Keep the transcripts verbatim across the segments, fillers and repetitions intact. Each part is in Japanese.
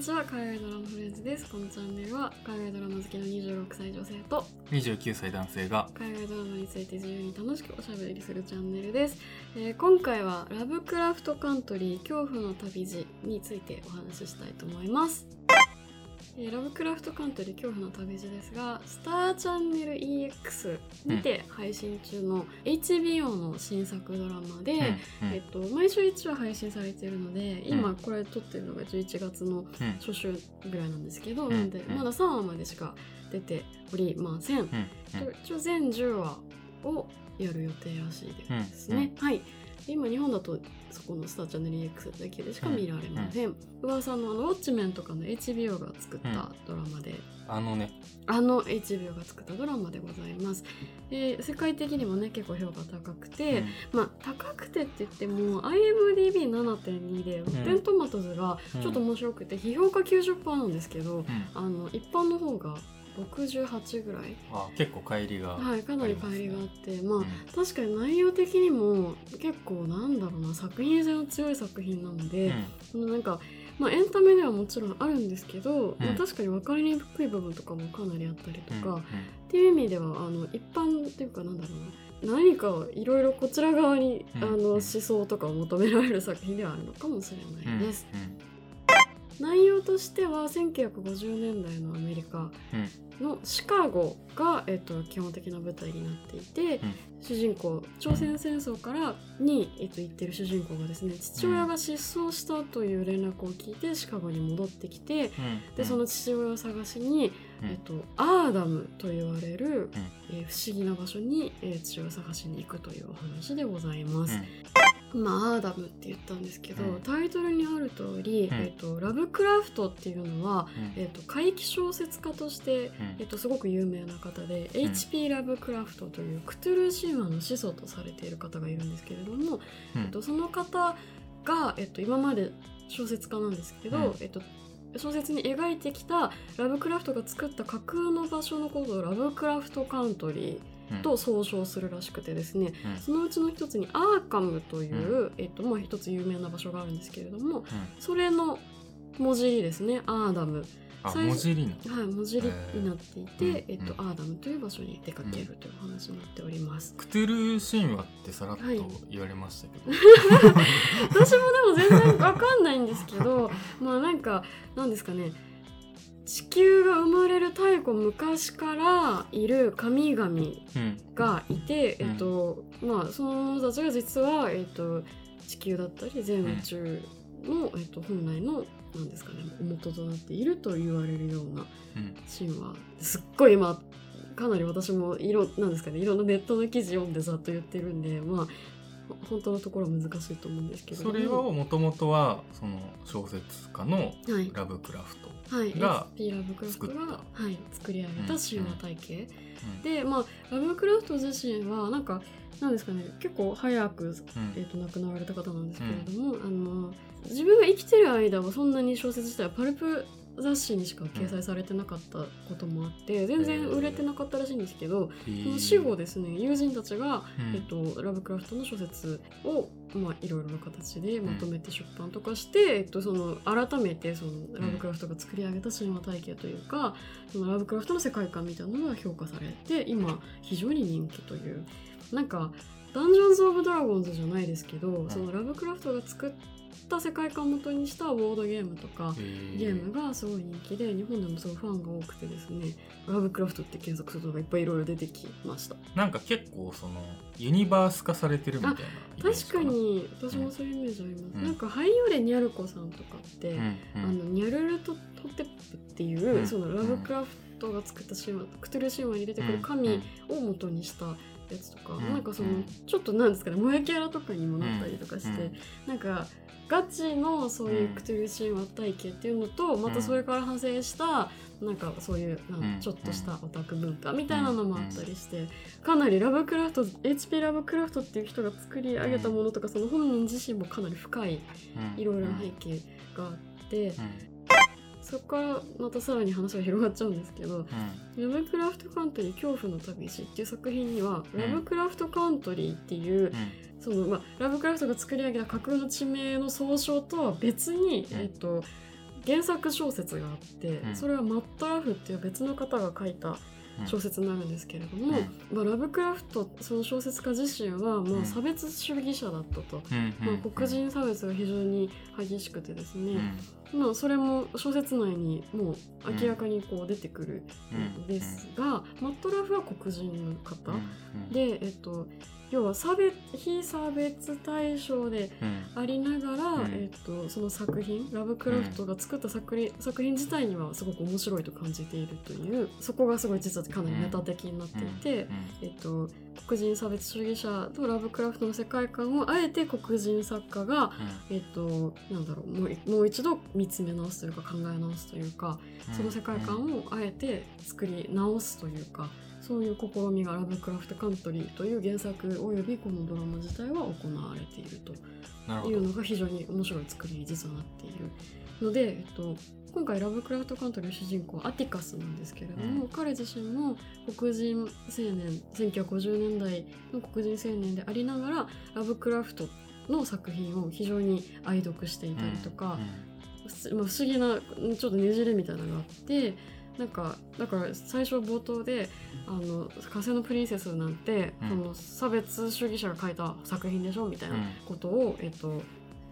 にちは、海外ドラマフレンズです。このチャンネルは海外ドラマ好きのにじゅうろくさい女性とにじゅうきゅうさい男性が海外ドラマについて自由に楽しくおしゃべりするチャンネルです。えー、今回はラブクラフトカントリー恐怖の旅路についてお話ししたいと思います。えー、ラブクラフトカントリー恐怖の旅路ですが、スターチャンネル イーエックス にて配信中の エイチビーオー の新作ドラマで、うんうんえっと、毎週いちわ配信されているので、今これ撮ってるのがじゅういちがつの初週ぐらいなんですけど、うんうん、でまださんわまでしか出ておりません。うんうん、一応全じゅうわをやる予定らしいですね。うんうん、はい、今日本だとそこのスターチャンネル イーエックス だけでしか見られません。うんうん、噂のあのウォッチメンとかの エイチビーオー が作ったドラマで、うん、あのねあの エイチビーオー が作ったドラマでございます。えー、世界的にもね結構評価高くて、うん、まあ高くてって言っても アイエムディービーななてんに で、うん、ロッテントマトズがちょっと面白くて批評価 きゅうじゅっパーセント なんですけど、うん、あの一般の方がろくじゅうはちぐらい。ああ、結構乖離がありますね。はい、かなり乖離があって、まあ、うん、確かに内容的にも結構なんだろうな、作品性の強い作品なので、うん、なんか、まあ、エンタメではもちろんあるんですけど、うんまあ、確かに分かりにくい部分とかもかなりあったりとか、うんうん、っていう意味ではあの一般っていうかなんだろうな。何かいろいろこちら側に、うん、あの思想とかを求められる作品ではあるのかもしれないです。うんうん内容としてはせんきゅうひゃくごじゅうねんだいのアメリカのシカゴが、えっと、基本的な舞台になっていて、うん、主人公朝鮮戦争からに、えっと、行ってる主人公がですね、父親が失踪したという連絡を聞いてシカゴに戻ってきて、うん、でその父親を探しに、えっと、アーダムと言われる、うんえー、不思議な場所に、えー、父親を探しに行くというお話でございます。うんまあ、アーダムって言ったんですけど、うん、タイトルにある通り、うんえー、とラブクラフトっていうのは、うんえー、と怪奇小説家として、うんえー、とすごく有名な方で、うん、エイチピー ラブクラフトというクトゥルー神話の始祖とされている方がいるんですけれども、うんえー、とその方が、えー、と今まで小説家なんですけど、うんえー、と小説に描いてきたラブクラフトが作った架空の場所のことをラブクラフトカントリーと総称するらしくてですね、うん、そのうちの一つにアーカムという、うんえっとまあ、一つ有名な場所があるんですけれども、うん、それの文字ですね、アーダムあ文字になって、はい、文字になっていて、えーえっとうん、アーダムという場所に出かけるという話になっております。うん、クトゥルー神話ってさらっと言われましたけど、はい、私もでも全然わかんないんですけどまあなんかなんですかね、地球が生まれる太古昔からいる神々がいて、うんえっとまあ、その者たちが実は、えっと、地球だったり全宇宙の、うんえっと、本来のなんですかね、元となっていると言われるような神話、うん、すっごい今かなり私もいろなんですかね、いろんなネットの記事読んでざっと言ってるんで、まあ本当のところは難しいと思うんですけど、ね、それをもともとはその小説家のラブクラフトが作った、はいはい、作り上げた神話体系、うん、で、まあ、ラブクラフト自身はなんかなんですかね、結構早く、えー、と亡くなられた方なんですけれども、うん、あの自分が生きてる間はそんなに小説自体はパルプ雑誌にしか掲載されてなかったこともあって全然売れてなかったらしいんですけど、えー、その死後ですね、友人たちが、うんえっと、ラブクラフトの小説を、まあ、いろいろな形でまとめて出版とかして、うんえっと、その改めてそのラブクラフトが作り上げた神話体系というか、そのラブクラフトの世界観みたいなのが評価されて今非常に人気という、なんかダンジョンズ・オブ・ドラゴンズじゃないですけど、そのラブクラフトが作った世界観を元にしたボードゲームとかゲームがすごい人気で、日本でもすごいファンが多くてですね、ラブクラフトって検索するとがいっぱいいろいろ出てきました。なんか結構そのユニバース化されてるみたいなイメージかな。確かに私もそういうイメージあります。うん、なんか俳優でニャルコさんとかって、うんうん、あのニャルルトトテップっていう、うん、そのラブクラフトが作った神話、クトゥル神話に出てくる神を元にしたやつとか、うん、なんかそのちょっとなんですかね、萌えキャラとかにもなったりとかして、うん、なんかガチのそういうクトゥルー神話体系っていうのと、またそれから派生したなんかそういうなんかちょっとしたオタク文化みたいなのもあったりして、かなりラブクラフト エイチピー ラブクラフトっていう人が作り上げたものとか、その本人自身もかなり深いいろいろな背景があって、そこからまたさらに話が広がっちゃうんですけど、うん、ラブクラフトカントリー恐怖の旅路っていう作品には、うん、ラブクラフトカントリーっていう、うん、そのまあ、ラブクラフトが作り上げた架空の地名の総称とは別に、うんえっと、原作小説があって、うん、それはマット・ラフっていう別の方が書いた小説になるんですけれども、うんまあ、ラブクラフトその小説家自身はまあ差別主義者だったと、うんまあ、黒人差別が非常に激しくてですね、うんまあ、それも小説内にもう明らかにこう出てくるんですが、マット・ラフは黒人の方、うん、で、えっと、要は差別非差別対象でありながら、うんえっと、その作品ラブクラフトが作った作品、作品自体にはすごく面白いと感じているという、そこがすごい実はかなりメタ的になっていて、えっと、黒人差別主義者とラブクラフトの世界観をあえて黒人作家が、えっと、なんだろう、もう、もう一度見つめ直すというか考え直すというか、その世界観をあえて作り直すというか、そういう試みがラブクラフトカントリーという原作およびこのドラマ自体は行われているというのが非常に面白い作りに実はなっているので、えっと、今回ラブクラフトカントリーの主人公はアティカスなんですけれども、うん、彼自身も黒人青年せんきゅうひゃくごじゅうねんだいの黒人青年でありながらラブクラフトの作品を非常に愛読していたりとか、うんうんまあ、不思議なちょっとねじれみたいなのがあって、なんかだから最初冒頭であの火星のプリンセスなんて、うん、その差別主義者が書いた作品でしょみたいなことを、うんえっと、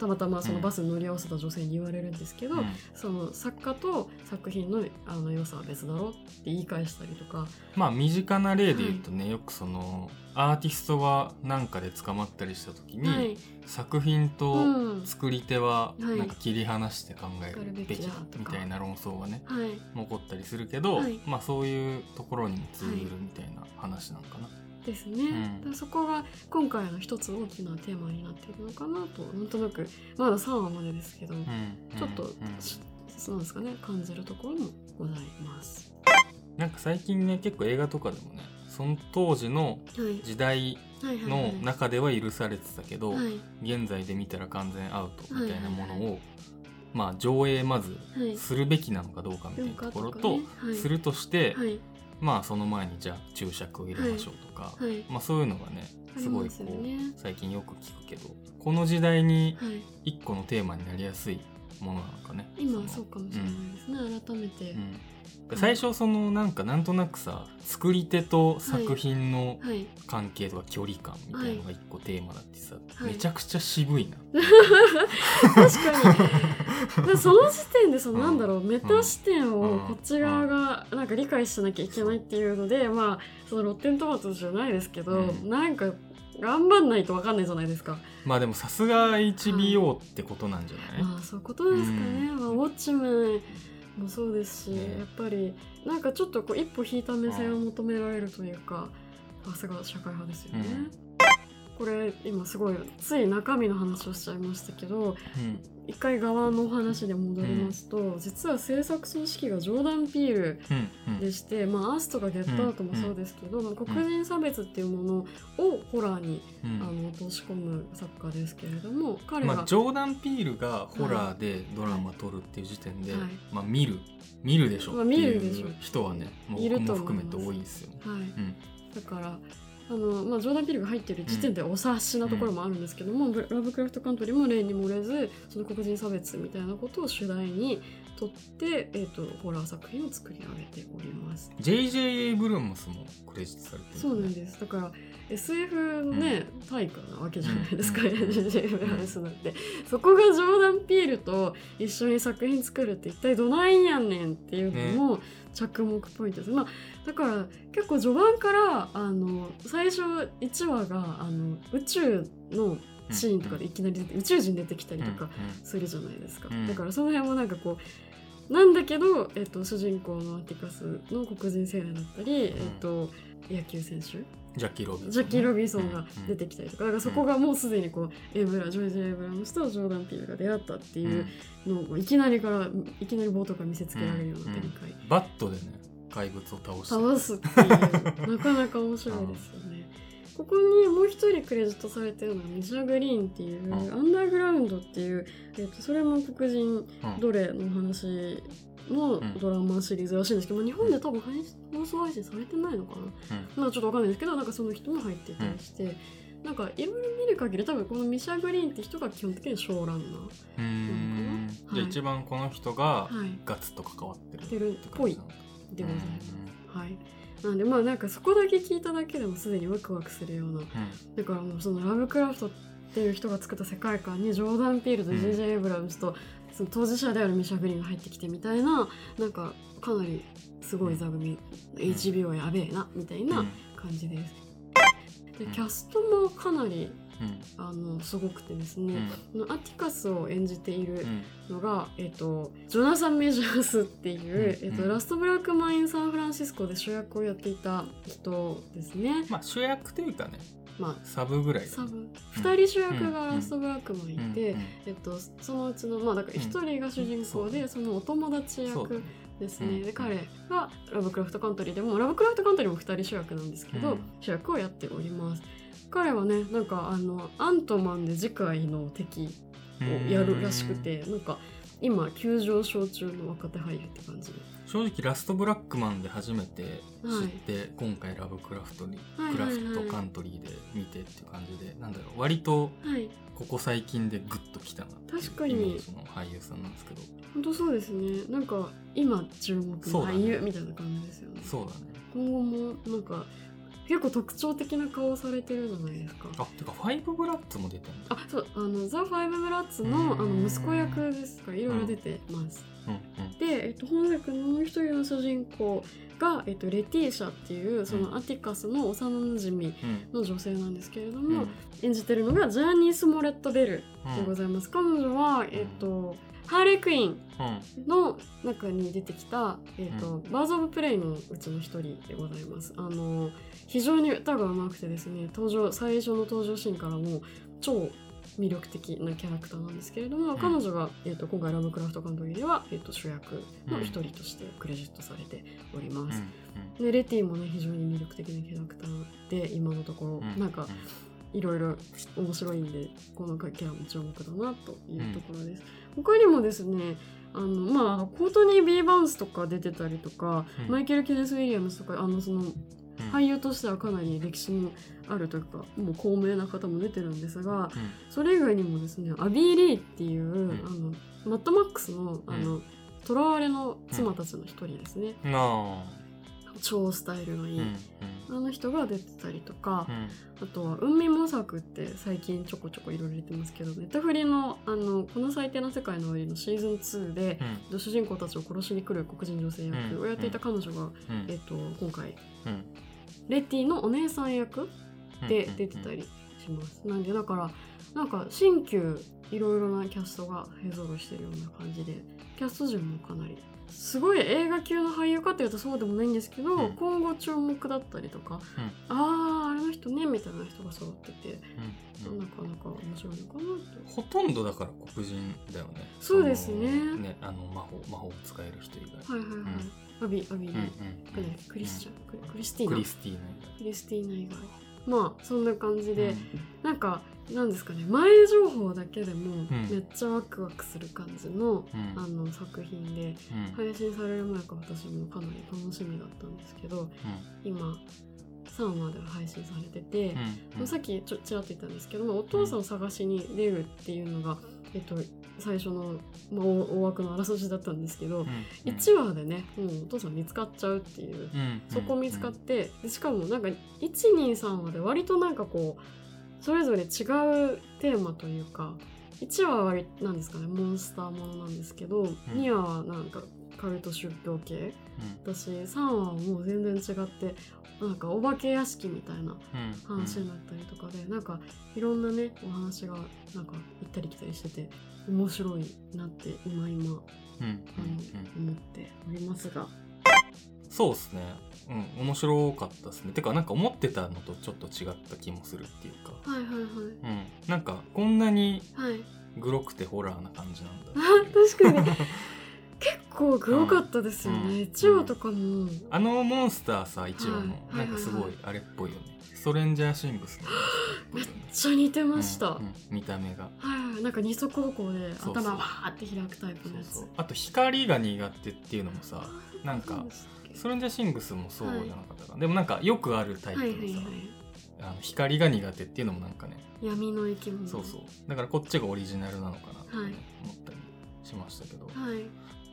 たまたまそのバスに乗り合わせた女性に言われるんですけど、うん、その作家と作品の、あの良さは別だろって言い返したりとか、まあ身近な例で言うとね、はい、よくそのアーティストがなんかで捕まったりした時に、はい、作品と作り手はなんか切り離して考えるべきみたいな論争がね、はい、起こったりするけど、はい、まあそういうところにも通ずるみたいな話なのかな、はい、ですね、うん、そこが今回の一つ大きなテーマになっているのかなと、なんとなくまださんわまでですけど、うん、ちょっと、うん、そうですかね、感じるところもございます。なんか最近ね、結構映画とかでもね、その当時の時代の中では許されてたけど、現在で見たら完全アウトみたいなものを、まあ上映まずするべきなのかどうかみたいなところとするとして、まあその前にじゃあ注釈を入れましょうとか、まあそういうのがね、すごいこう最近よく聞くけど、この時代に一個のテーマになりやすいものなのかね。今はそうかもしれないですね、うん、改めて、うん、最初そのなんかなんとなくさ、作り手と作品の関係とか距離感みたいなのが一個テーマだってさ、はい、めちゃくちゃ渋いな、はい、確かにその時点でそのなんだろう、うん、メタ視点をこっち側がなんか理解しなきゃいけないっていうので、まあそのロッテントマトじゃないですけど、うん、なんか頑張んないと分かんないじゃないですか。まあでもさすが エイチビーオー ってことなんじゃない、はい、まあそういうことですかね、うんまあ、ウォッチメンもそうですし、ね、やっぱりなんかちょっとこう一歩引いた目線を求められるというか、さすが社会派ですよね、うん、これ今すごいつい中身の話をしちゃいましたけど、うん、一回側のお話で戻りますと、うん、実は制作組織がジョーダン・ピールでして、うんうん、まあアースとかゲットアウトもそうですけど、うん、黒人差別っていうものをホラーに、うん、あの落とし込む作家ですけれども、彼が、まあ、ジョーダン・ピールがホラーでドラマ撮るっていう時点で、はい、まあ見る見るでしょっていう人はね、まあ、僕も含めて多いですよね、はいうん、だからあのまあ、ジョーダン・ピールが入っている時点でお察しなところもあるんですけども、うん、ラブクラフトカントリーも例に漏れずその黒人差別みたいなことを主題にとって、えー、とホラー作品を作り上げております。 ジェイジェイ エイブラムスもクレジットされてる、ね、そうなんです。だから エスエフ のね、うん、対価なわけじゃないですか、うん、ジェイジェイ エイブラムスなんて、うん、そこがジョーダン・ピールと一緒に作品作るって一体どないやんねんっていうのも、ね、着目ポイントです、まあ、だから結構序盤からあの最初いちわがあの宇宙のシーンとかでいきなり宇宙人出てきたりとかするじゃないですか。だからその辺もなんかこうなんだけど、えっと、主人公のアティカスの黒人青年だったり、えっと、野球選手ジャッキー・ロビンソン、ね、ジャッキー・ロビンソンが出てきたりとか、だからそこがもうすでにこうエブラジョージ・エイブラムスとジョーダン・ピールが出会ったっていうのをいきなりからいきなり冒頭から見せつけられるような展開、うんうん、バットでね怪物を倒すっていうなかなか面白いですよね。ここにもう一人クレジットされてるのがミシャ・グリーンっていう、うん、アンダーグラウンドっていう、えー、とそれも黒人奴隷の話のドラマシリーズらしいんですけど、まあ、日本で多分放送配信されてないのかな、うん、ちょっとわかんないですけど、なんかその人も入っていたりして、うん、なんかいろいろ見る限り多分このミシャ・グリーンって人が基本的にショーランナーなのかな、うん、じゃあ一番この人がガツッと関わってるって感じなのか、はい、でございます、はい、なんでまあなんかそこだけ聞いただけでもすでにワクワクするような、うん、だからもうそのラブクラフトっていう人が作った世界観にジョーダン・ピールと ジェイジェイ エイブラムスとその当事者であるミシャ・グリーンが入ってきてみたいな、なんかかなりすごい座組、うん、エイチビーオー やべえなみたいな感じです、うん、でキャストもかなり、うん、あのすごくてですね、うん、アティカスを演じているのが、うんえっと、ジョナサン・メジャースっていう、うんえっと、ラストブラックマインサンフランシスコで主役をやっていた人ですね、まあ、主役というかね、まあ、サブぐらいだ、ね、サブふたり主役がラストブラックマンいて、うんえっと、そのうちの、まあ、だからひとりが主人公で、うん、そのお友達役ですね、うん、で彼がラブクラフトカントリーでもラブクラフトカントリーもふたり主役なんですけど、うん、主役をやっております。彼はねなんかあのアントマンで次回の敵をやるらしくて、うん、なんか今急上昇中の若手俳優って感じで、正直ラストブラックマンで初めて知って、はい、今回ラブクラフトに、はい、クラフトカントリーで見てっていう感じで、なんだろう割とここ最近でグッときたなっていう、確かにその俳優さんなんですけど、本当そうですね、なんか今注目の俳優みたいな感じですよね。そうだね、今後もなんか結構特徴的な顔をされてるじゃないですか。あ、てかファイブブラッツも出てるんだ。あ、そう、あのザ・ファイブブラッツ の, あの息子役ですからいろいろ出てます、うんうんうん、で、えっと、本作のもう一人の主人公が、えっと、レティーシャっていうそのアティカスの幼なじみの女性なんですけれども、うん、演じてるのがジャーニー・スモレット・ベルでございます、うん、彼女は、えっと、ハーレークイーンの中に出てきた、えーと、バーズオブプレイのうちの一人でございます。あの非常に歌がうまくてですね、登場最初の登場シーンからもう超魅力的なキャラクターなんですけれども、彼女が、えーと、今回ラブクラフトカントリーでは、えーと、主役の一人としてクレジットされております。でレティもね非常に魅力的なキャラクターで今のところなんかいろいろ面白いんで、このキャラも注目だなというところです、うん、他にもですねあの、まあ、コートニー・ビーバンスとか出てたりとか、うん、マイケル・ケネス・ウィリアムスとかあのその俳優としてはかなり歴史のあるというかもう高名な方も出てるんですが、うん、それ以外にもですねアビー・リーっていう、うん、あのマッドマックスのとらわれの妻たちの一人ですね、うんうん超スタイルのいい、うんうん、あの人が出てたりとか、うん、あとは運命模索って最近ちょこちょこいろいろ出てますけどネタフリ の, あのこの最低な世界の終わりのシーズンツーで、うん、主人公たちを殺しに来る黒人女性役をやっていた彼女が、うんえー、と今回、うん、レティのお姉さん役で出てたりします、うんうんうん、なんでだからなんか新旧いろいろなキャストがヘゾロしてるような感じでキャスト陣もかなりすごい映画級の俳優かっていうとそうでもないんですけど、うん、今後注目だったりとか、うん、あああれの人ねみたいな人が揃ってて、うんうん、なかなか面白いのかなと。ほとんどだから黒人だよね。そうですね。あのねあの魔法魔法を使える人以外。はいはいはい。うん、アビアビ、うんうん、クリスチャン、うん、クリスティーナクリスティーナクリスティーナ以外。まあそんな感じで、うん、なんか。なんですかね、前情報だけでもめっちゃワクワクする感じ の,、うん、あの作品で、うん、配信される前から私もかなり楽しみだったんですけど、うん、今さんわで配信されてて、うん、さっきちょちらっと言ったんですけど、まあ、お父さんを探しに出るっていうのが、えっと、最初の、まあ、大枠のあらすじだったんですけど、うん、いちわでねもうお父さん見つかっちゃうっていう、うん、そこ見つかってでしかもなんか いち、に、さんわで割となんかこうそれぞれ違うテーマというかいちわはなんですかねモンスターものなんですけど、うん、にわはなんかカルト宗教系、うん、だしさんわはもう全然違ってなんかお化け屋敷みたいな話になったりとかで、うん、なんかいろんなねお話がなんか行ったり来たりしてて面白いなって今今、うんあのうん、思っておりますが、そうですね、うん、面白かったですね。てかなんか思ってたのとちょっと違った気もするっていうか、はいはいはい、うん、なんかこんなにグロくてホラーな感じなんだ、はい、確かに結構グロかったですよね、いちわとかもあのモンスターさいちわの、はい、なんかすごいあれっぽいよね、はいはいはい、ストレンジャーシングスのめっちゃ似てました、うんうん、見た目が、はいはい、なんか二足歩行で頭わーって開くタイプのやつ、そうそうそう、あと光が苦手っていうのもさなんかストレンジャーシングスもそうじゃなかったか、はい、でもなんかよくあるタイプのさ、はいはいはい、あの光が苦手っていうのもなんかね闇の生き物、そうそうだからこっちがオリジナルなのかなって、ねはい、思ったりしましたけど、はい、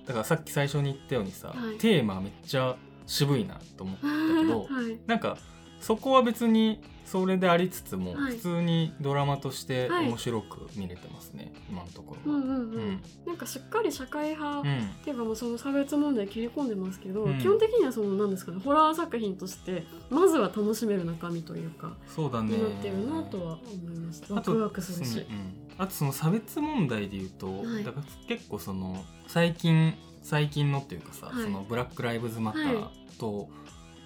だからさっき最初に言ったようにさ、はい、テーマめっちゃ渋いなと思ったけど、はい、なんかそこは別にそれでありつつも、はい、普通にドラマとして面白く見れてますね、はい、今のところは、うんうんうんうん、なんかしっかり社会派っていうか、もうその差別問題切り込んでますけど、うん、基本的にはそのなんですかね、ホラー作品としてまずは楽しめる中身というか、そうだね、になってるなとは思いました。ワクワクするし、うんうん、あとその差別問題でいうと、はい、だから結構その最近最近のっていうかさ、はい、そのブラックライブズマターと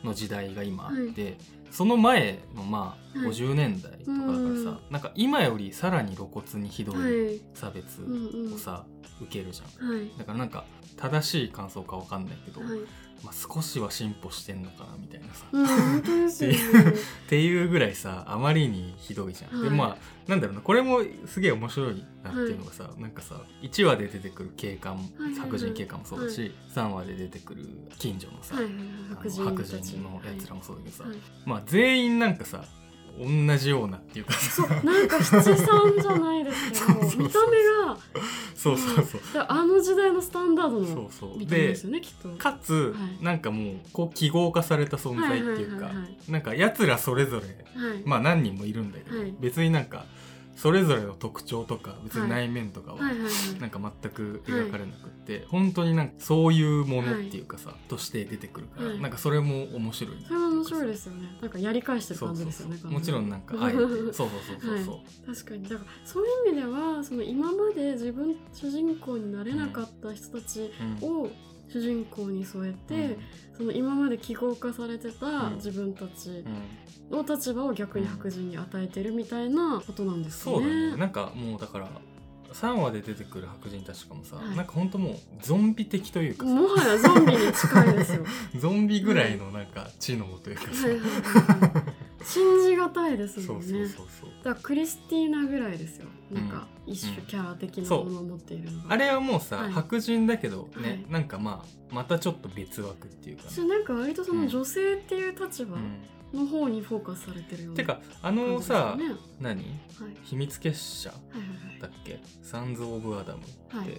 の時代が今あって、はい、その前のまあごじゅうねんだいとかだからさ、はい、なんか今よりさらに露骨にひどい差別をさ、はい、受けるじゃん、はい、だからなんか正しい感想か分かんないけど、はい、まあ、少しは進歩してんのかなみたいなさ、うん、本当ですよねっていうぐらいさ、あまりにひどいじゃん、はい、でまあなんだろうな、これもすげえ面白いなっていうのがさ、はい、なんかさいちわで出てくる警官、はい、白人警官もそうだし、はい、さんわで出てくる近所のさ、はい、あの白人のやつらもそうだけどさ、はい、まあ全員なんかさ同じようなっていうか、そうなんか七三じゃないですけどそうそうそう、見た目がそうそうそう、うん、あの時代のスタンダードの見た目ですよね、きっと。かつ、はい、なんかもうこう記号化された存在っていうか、はいはいはいはい、なんかやつらそれぞれ、はい、まあ何人もいるんだけど、はい、別になんかそれぞれの特徴とか別に内面とかはなんか全く描かれなくって、はい、本当になんかそういうものっていうかさ、はい、として出てくるから、はい、なんかそれも面白いな。それは面白いですよね。なんかやり返してる感じですよね。そうそうそう、もちろんなんかあえてそうそうそうそうそう、はい、確かにだからそういう意味ではその今まで自分主人公になれなかった人たちを、うん、主人公に添えて、うん、その今まで記号化されてた自分たちの立場を逆に白人に与えてるみたいなことなんですね、うん、そうだね。なんかもうだからさんわで出てくる白人たちとかもさ、はい、なんかほんともうゾンビ的というかさ、もはやゾンビに近いですよゾンビぐらいのなんか知能というかさ、はいはいはいはい、信じがたいですもんね。そうそうそうそう、だからクリスティーナぐらいですよ、なんか一種キャラ的なものを持っているのが、うん、あれはもうさ、はい、白人だけどね、はい、なんかまあまたちょっと別枠っていうか、ね、なんか割とその女性っていう立場の方にフォーカスされてるような、ね、うん、てかあのさ、ね、何、はい、秘密結社、はいはいはい、だっけ、サンズ・オブ・アダムって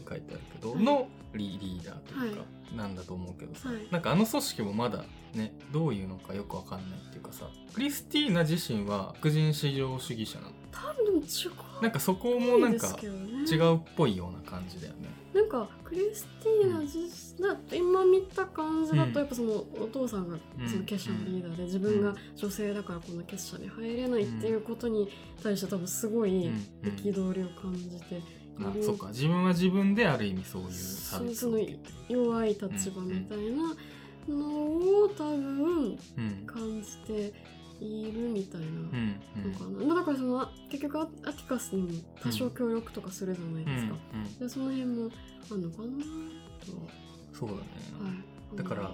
書いてあるけど、はい、のリーダーというか、はい、なんだと思うけどさ、はい、なんかあの組織もまだね、どういうのかよくわかんないっていうかさ、クリスティーナ自身は白人至上主義者なの、多分違う、なんかそこもなんか違うっぽいような感じだよね。なんかクリスティーナ自身、うん、今見た感じだとやっぱそのお父さんがその結社のリーダーで、自分が女性だからこの結社に入れないっていうことに対して多分すごい憤りを感じて、あ、そうか、自分は自分である意味そういう差別を受けてる、その弱い立場みたいな、うんうん、のを多分感じているみたいなのかな、うんうん、まあ、だからその結局アティカスにも多少協力とかするじゃないですか、うんうんうん、でその辺もあるのかなと。そうだね、はい、だから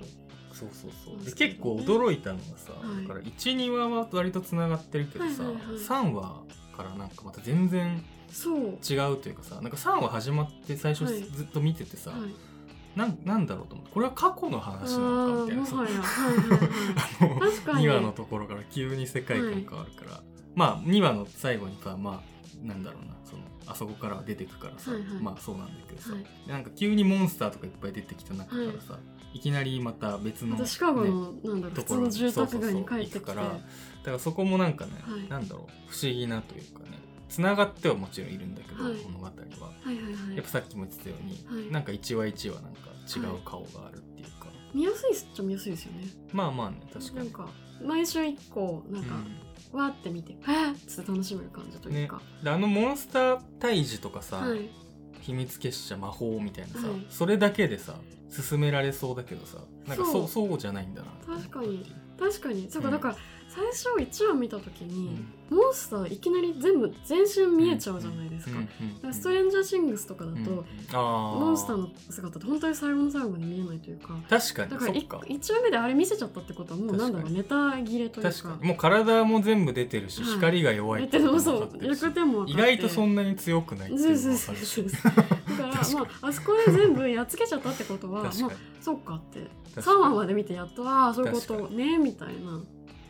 そうそうそう、で結構驚いたのがさ、はい、だからいち、にわは割とつながってるけどさ、はいはいはい、さんわからなんかまた全然違うというかさ、なんかさんわ始まって最初ずっと見ててさ、はいはい、な, なんだろうと思って、これは過去の話なのかみたいなさ、はいはいはい、確かににわのところから急に世界観変わるから、はい、まあにわの最後にさ、まあなんだろうな、そのあそこから出てくからさ、はいはい、まあそうなんだけどさ、はい、なんか急にモンスターとかいっぱい出てきた中からさ、はい、いきなりまた別の、ね、シカゴのなんだろう、普通の住宅街に帰ってきて、そうそうそう、行くから、だからそこもなんかね、はい、なんだろう、不思議なというかね、つながってはもちろんいるんだけど、はい、物語は、はいはいはい、やっぱさっきも言ってたように、はい、なんか一話一話なんか違う顔があるっていうか、はい、見やすいっちゃ見やすいですよね。まあまあね、確かになんか毎週一個なんか、うん、わーって見てはーって楽しめる感じというか、ね、であのモンスター退治とかさ、はい、秘密結社魔法みたいなさ、はい、それだけでさ進められそうだけどさ、なんかそ う, そうじゃないんだなって思ったっていう。確かに確かに、そうか、うん、だから最初いちわ見たときに、うん、モンスターいきなり全部全身見えちゃうじゃないですか、うんうんうん、だからストレンジャーシングスとかだと、うん、モンスターの姿って本当に最後の最後まで見えないというか、確かに、だからいちわめであれ見せちゃったってことはもうなんだろう、ネタ切れというか、確かにもう体も全部出てるし、はい、光が弱いってことも分かってるし、意外とそんなに強くないっていうのも分かるし、だからまああそこで全部やっつけちゃったってことは、まあそうかってさんわまで見てやっとああそういうことねみたいな。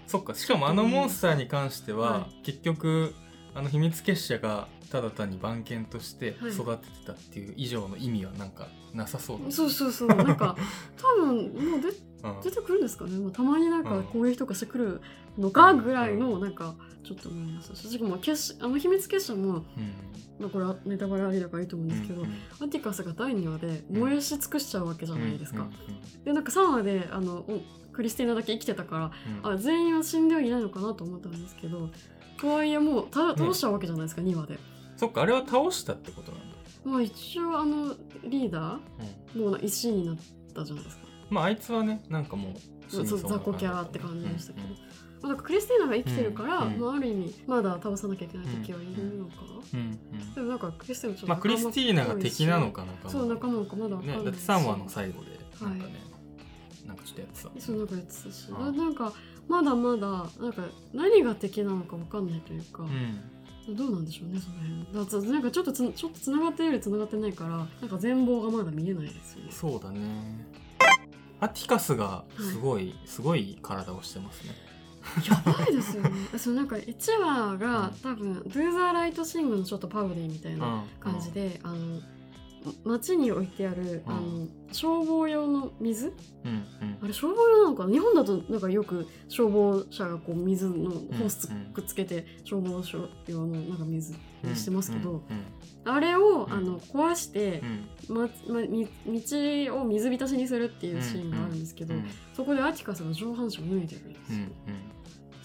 そっか、しかもあのモンスターに関しては、うん、はい、結局あの秘密結社がただ単に番犬として育ててたっていう以上の意味はなんかなさそうだ、ね、はい、そうそうそう、なんか多分もう 出, 出てくるんですかね、まあ、たまになんか攻撃とかしてくるのかぐらいのなんかちょっと思います。正直もうあの秘密結社も、うん、これはネタバレありだからいいと思うんですけど、うんうん、アティカスがだいにわで燃やし尽くしちゃうわけじゃないですか、うんうんうん、でなんかさんわであのクリスティーナだけ生きてたから、うん、あ全員は死んではいないのかなと思ったんですけど、とはいえもうた倒しちゃうわけじゃないですか、ね、にわで。そっか、あれは倒したってことなんだ。まあ一応あのリーダー、うん、もう石になったじゃないですか。まああいつはねなんかもう死にそうな、ね、雑魚キャーって感じでしたけど、うんうん、まあ、なんかクリスティーナが生きてるから、うんうん、まあ、ある意味まだ倒さなきゃいけない敵はいるのか、うんうん、でもなんかクリスティーナちょっと、まあ、クリスティーナが敵なのかなかも、そう仲間なのかまだ分かんない、ね、だってさんわの最後でなんかね、はい、なんかちょっとやってた、そうなんかやってたし、なんかまだまだなんか何が敵なのか分かんないというか、うん、どうなんでしょうねその辺。だなんかちょっと つ, ちょっとつながってるよりつながってないからなんか全貌がまだ見えないですよね。そうだね。アティカスがすごい、はい、すごい体をしてますね。やばいですよね。そのなんかいちわが多分 Do the Right Thing のちょっとパロディみたいな感じで、うん、あの街に置いてある、うん、あの消防用の水、うんうん、あれ消防用なのかな、日本だとなんかよく消防車がこう水のホースくっつけて消防用のなんか水にしてますけど、うんうんうん、あれをあの壊して、うんまま、道を水浸しにするっていうシーンがあるんですけど、うんうんうん、そこでアティカスが上半身を脱いでるんですよ、うんうん、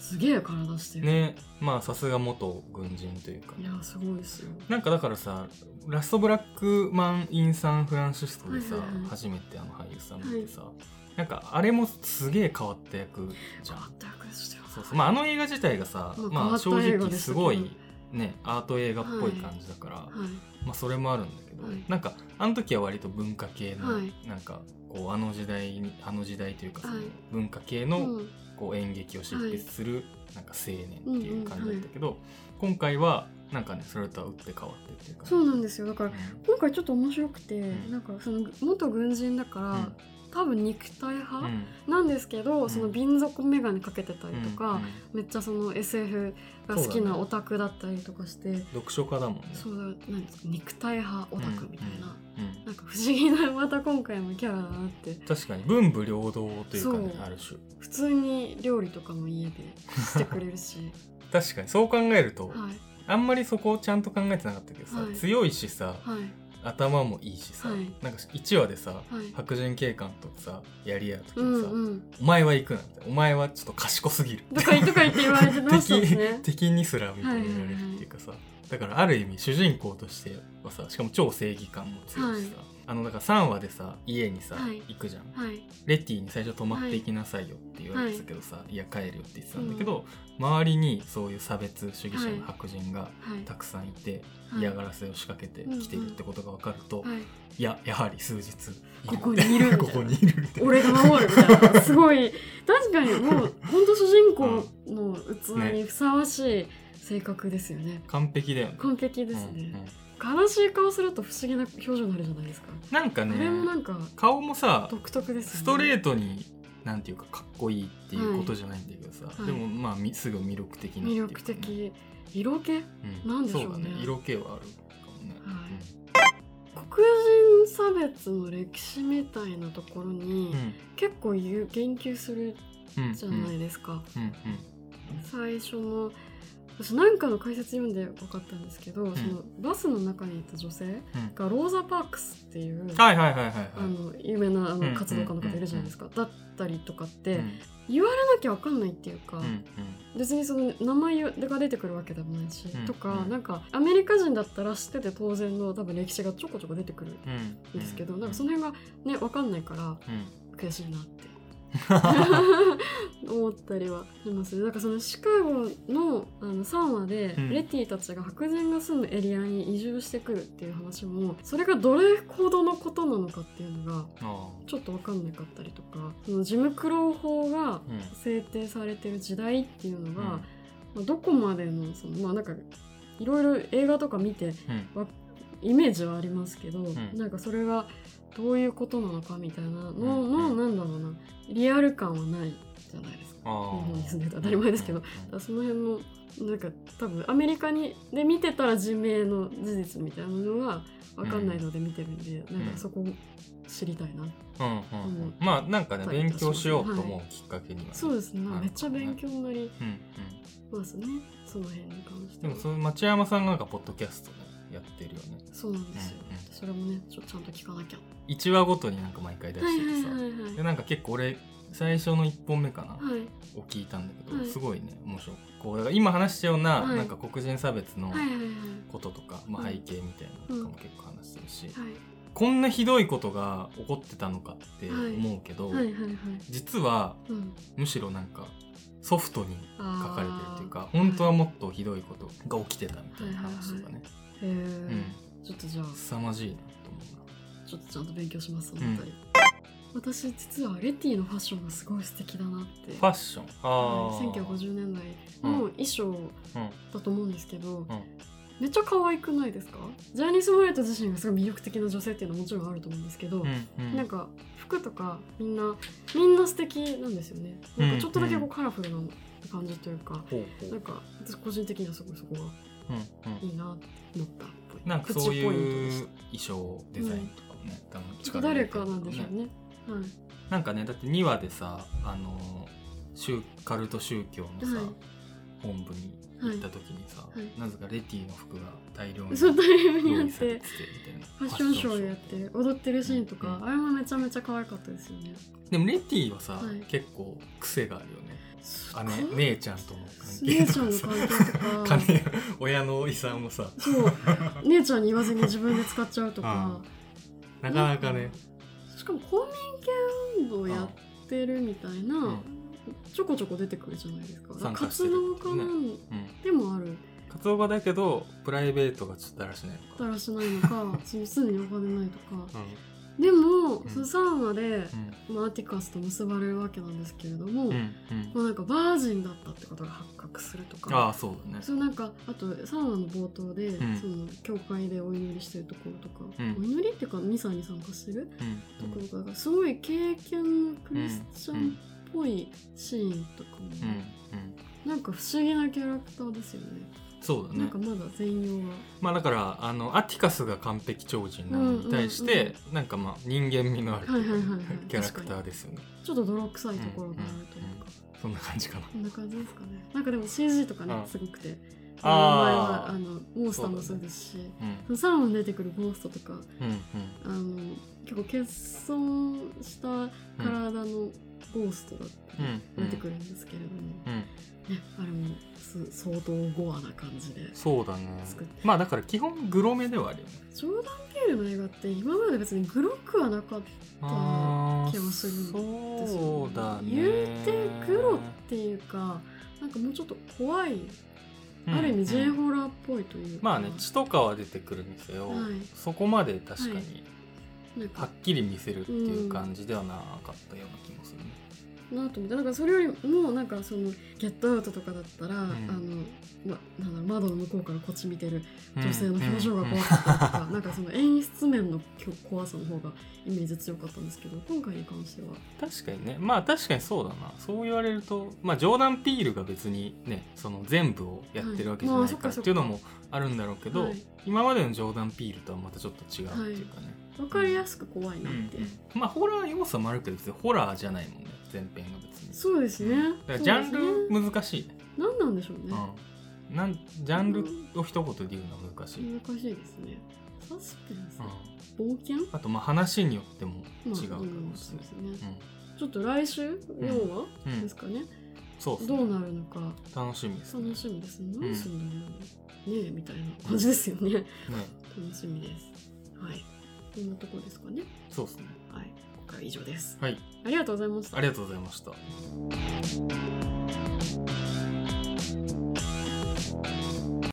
すげえ体してるね。まあさすが元軍人というか、いやすごいですよ。なんかだからさ、ラストブラックマンインサンフランシスコでさ、はいはいはい、初めてあの俳優さん見てさ、はい、なんかあれもすげえ変わった役じゃん。変わった役でしたよ。そうそう、まあ、あの映画自体がさ、まあ、正直すごいねアート映画っぽい感じだから、はいはい、まあ、それもあるんだけど、はい、なんかあの時は割と文化系の、はい、なんかこうあの時代にあの時代というかその文化系の、はい、こう演劇を執筆するなんか青年っていう感じだったけど、はいうんうんはい、今回はなんかねそれとは打って変わってっていう感じ。そうなんですよ。だから、うん、今回ちょっと面白くて、うん、なんかその元軍人だから、うん、多分肉体派、うん、なんですけど、うん、その民族メガネかけてたりとか、うん、めっちゃその エスエフ が好きなオタクだったりとかして、ね、読書家だもんね。そうだ、なんですか肉体派オタクみたいな、うんうん、なんか不思議なまた今回もキャラだなって。確かに文武両道というかね、ある種普通に料理とかも家でしてくれるし確かにそう考えると、はい、あんまりそこをちゃんと考えてなかったけどさ、はい、強いしさ、はい、頭もいいしさ、はい、なんかいちわでさ、はい、白人警官とさやり合う時にさ、うんうん、お前は行くなんて、お前はちょっと賢すぎるとかとか言って言われてましたですね。敵にすらみたいに言われるっていうかさ、はいはいはい、だからある意味主人公としてはさ、しかも超正義感も強いしさ、はい、あのだからさんわでさ家にさ、はい、行くじゃん、はい、レティに最初泊まっていきなさいよって言われてたけどさ、はい、いや帰るよって言ってたんだけど、うん、周りにそういう差別主義者の白人がたくさんいて、はい、嫌がらせを仕掛けてきているってことが分かると、はい、いややはり数日ここにいるここにいるみたいな俺が守るみたいなすごい確かにもう本当主人公の器にふさわしい性格ですよね、ね、完璧だよね。完璧ですね、うんうん、悲しい顔すると不思議な表情になるじゃないですか。なんかね、もなんか顔もさ独特です、ね、ストレートになんていうかかっこいいっていうことじゃないんだけどさ、はい、でもまあすぐ魅力的なっていうか、ね、魅力的色気、うん、なんでしょうね。そうだね、色気はあるかもね、はいうん、黒人差別の歴史みたいなところに結構言う言及するじゃないですか、うんうんうんうん、最初の私なんかの解説読んで分かったんですけど、うん、そのバスの中にいた女性がローザ・パークスっていう有名なあの活動家の方いるじゃないですか、うんうんうんうん、だったりとかって、うん、言われなきゃ分かんないっていうか、うんうん、別にその名前が出てくるわけでもないし、うん、とかなんかアメリカ人だったら知ってて当然の多分歴史がちょこちょこ出てくるんですけど、うんうんうん、なんかその辺が、ね、分かんないから、うん、悔しいなって思ったりはしますね。なんかそのシカゴ の, あのさんわで、うん、レティたちが白人が住むエリアに移住してくるっていう話も、それがどれほどのことなのかっていうのがちょっと分かんなかったりとか、そのジムクロー法が制定されてる時代っていうのが、うんまあ、どこまで の, そのまあなんかいろいろ映画とか見て、うん、イメージはありますけど、うん、なんかそれがどういうことなのかみたいなのの、うん、なんだろうな、リアル感はないじゃないですか。日本に住んでて当たり前ですけど、うん、だからその辺のなんか多分アメリカにで見てたら自明の事実みたいなのが分かんないので見てるんで、うん、なんかそこ知りたいな、うんうんうん、まあなんかね勉強しようと思うきっかけには、はい、そうですね、めっちゃ勉強になりますね、うんうん、その辺に関して。でもその町山さんがなんかポッドキャストやってるよね。そうなんですよ、うんうん、それもねちょ、ちゃんと聞かなきゃ。いちわごとになんか毎回出しててさ、はいはいはいはい、でなんか結構俺最初のいっぽんめかな、はい、を聞いたんだけど、はい、すごいね面白い。こうだから今話したような、はい、なんか黒人差別のこととか、はいまあ、背景みたいなのとかも結構話してるし、はい、こんなひどいことが起こってたのかって思うけど、はいはいはいはい、実は、うん、むしろなんかソフトに書かれてるというか、本当はもっとひどいことが起きてたみたいな話とかね、はいはいはい、へー、うん、ちょっとじゃあ凄まじいなと思うな。ちょっとちゃんと勉強します、うん、私実はレティのファッションがすごい素敵だなって。ファッション、あ、せんきゅうひゃくごじゅうねんだいの衣装だと思うんですけど、うんうんうん、めっちゃ可愛くないですか。ジャニス・モレット自身がすごい魅力的な女性っていうのはもちろんあると思うんですけど、うんうん、なんか服とかみんなみんな素敵なんですよね。なんかちょっとだけこうカラフルな感じというか、うんうん、なんか私個人的にはすごいそこがいいなって思ったっぽい、うんうん、なんかそういう衣装デザインとかもね、うん、多分ちょっと誰かなんでしょうね、うん、なんかねだってにわでさ、あのカルト宗教のさ、はい、本部に行った時にさ、はい、なぜかレティの服が大量に用意されててファッションショーやって踊ってるシーンとか、うん、あれもめちゃめちゃ可愛かったですよね。でもレティはさ、はい、結構癖があるよね。あの姉ちゃんとの関係とかさ、姉ちゃんの関係とか金親の遺産をさ、そう姉ちゃんに言わずに自分で使っちゃうとかなかなかね、しかも公民権運動やってるみたいな、うん、ちょこちょこ出てくるじゃないですか。活動家なんでもある、うん、活動家だけどプライベートがちょっとだらしないのかだらしないのか常にお金ないとか、うん、でも、うん、スサーマで、うんまあ、アティカスと結ばれるわけなんですけれども、うんうんまあ、なんかバージンだったってことが発覚するとか。あ、そうだね。それなんかあとサーマの冒頭で、うん、その教会でお祈りしてるところとか、うん、お祈りっていうかミサに参加してるところとか、うん、すごい経験のクリスチャン、うんうんっぽいシーンとかも、うんうん、なんか不思議なキャラクターですよね。そうだね。なんかまだ全容は、まあだからあのアティカスが完璧超人なのに対して、うんうんうん、なんかまあ人間味のあるキャラクターですよね。ちょっと泥臭いところがあるというか、うんうんうん、そんな感じかな。そんな感じですかね。なんかでも シージー とかねすごくて、ああのモンスターもそうですし、うん、サーモン出てくるゴーストとか、うんうん、あの結構欠損した体の、うんゴーストだって出てくるんですけれども、うんうんね、あれも相当ゴアな感じでそうだね。まあだから基本グロめではあるよね。ジョーダン・ピールの映画って今まで別にグロくはなかった気がするんですよね。そうだね。言うてグロっていうかなんかもうちょっと怖い、ある意味 J ホラーっぽいというか、うんうん、まあね血とかは出てくるんですよ、はい、そこまで確かに、はいはっきり見せるっていう感じではなかったような気もするね、うん、なと思って。なんかそれよりもなんかそのゲットアウトとかだったら、うん、あのま、なんだ窓の向こうからこっち見てる女性の表情が怖かったとか、うんうん、なんかその演出面の怖さの方がイメージ強かったんですけど今回に関しては確かにね。まあ確かにそうだな。そう言われると、まあ、ジョーダン・ピールが別にねその全部をやってるわけじゃないから、はいまあ、っていうのもあるんだろうけど、はい、今までのジョーダン・ピールとはまたちょっと違うっていうかね、はいわかりやすく怖いなって、うんうん、まあホラー要素もあるけど別にホラーじゃないもんね全編が別に。そうですね、うん、だからジャンル難しい、ね、何なんでしょうね、うん、なんジャンルを一言で言うのは難しい、うん、難しいですね。サスペンス、うん、冒険あとまあ話によっても違うからですね、まあうん、ちょっと来週よんわ、うん、ですかね、うん、そうですねどうなるのか楽しみですね。楽しみですね。何するの、うん、ねえみたいな感じですよね、うん、ね楽しみです。はいこんなとこですかね。そうですね。はい、今回は以上です。はい、ありがとうございました。ありがとうございました。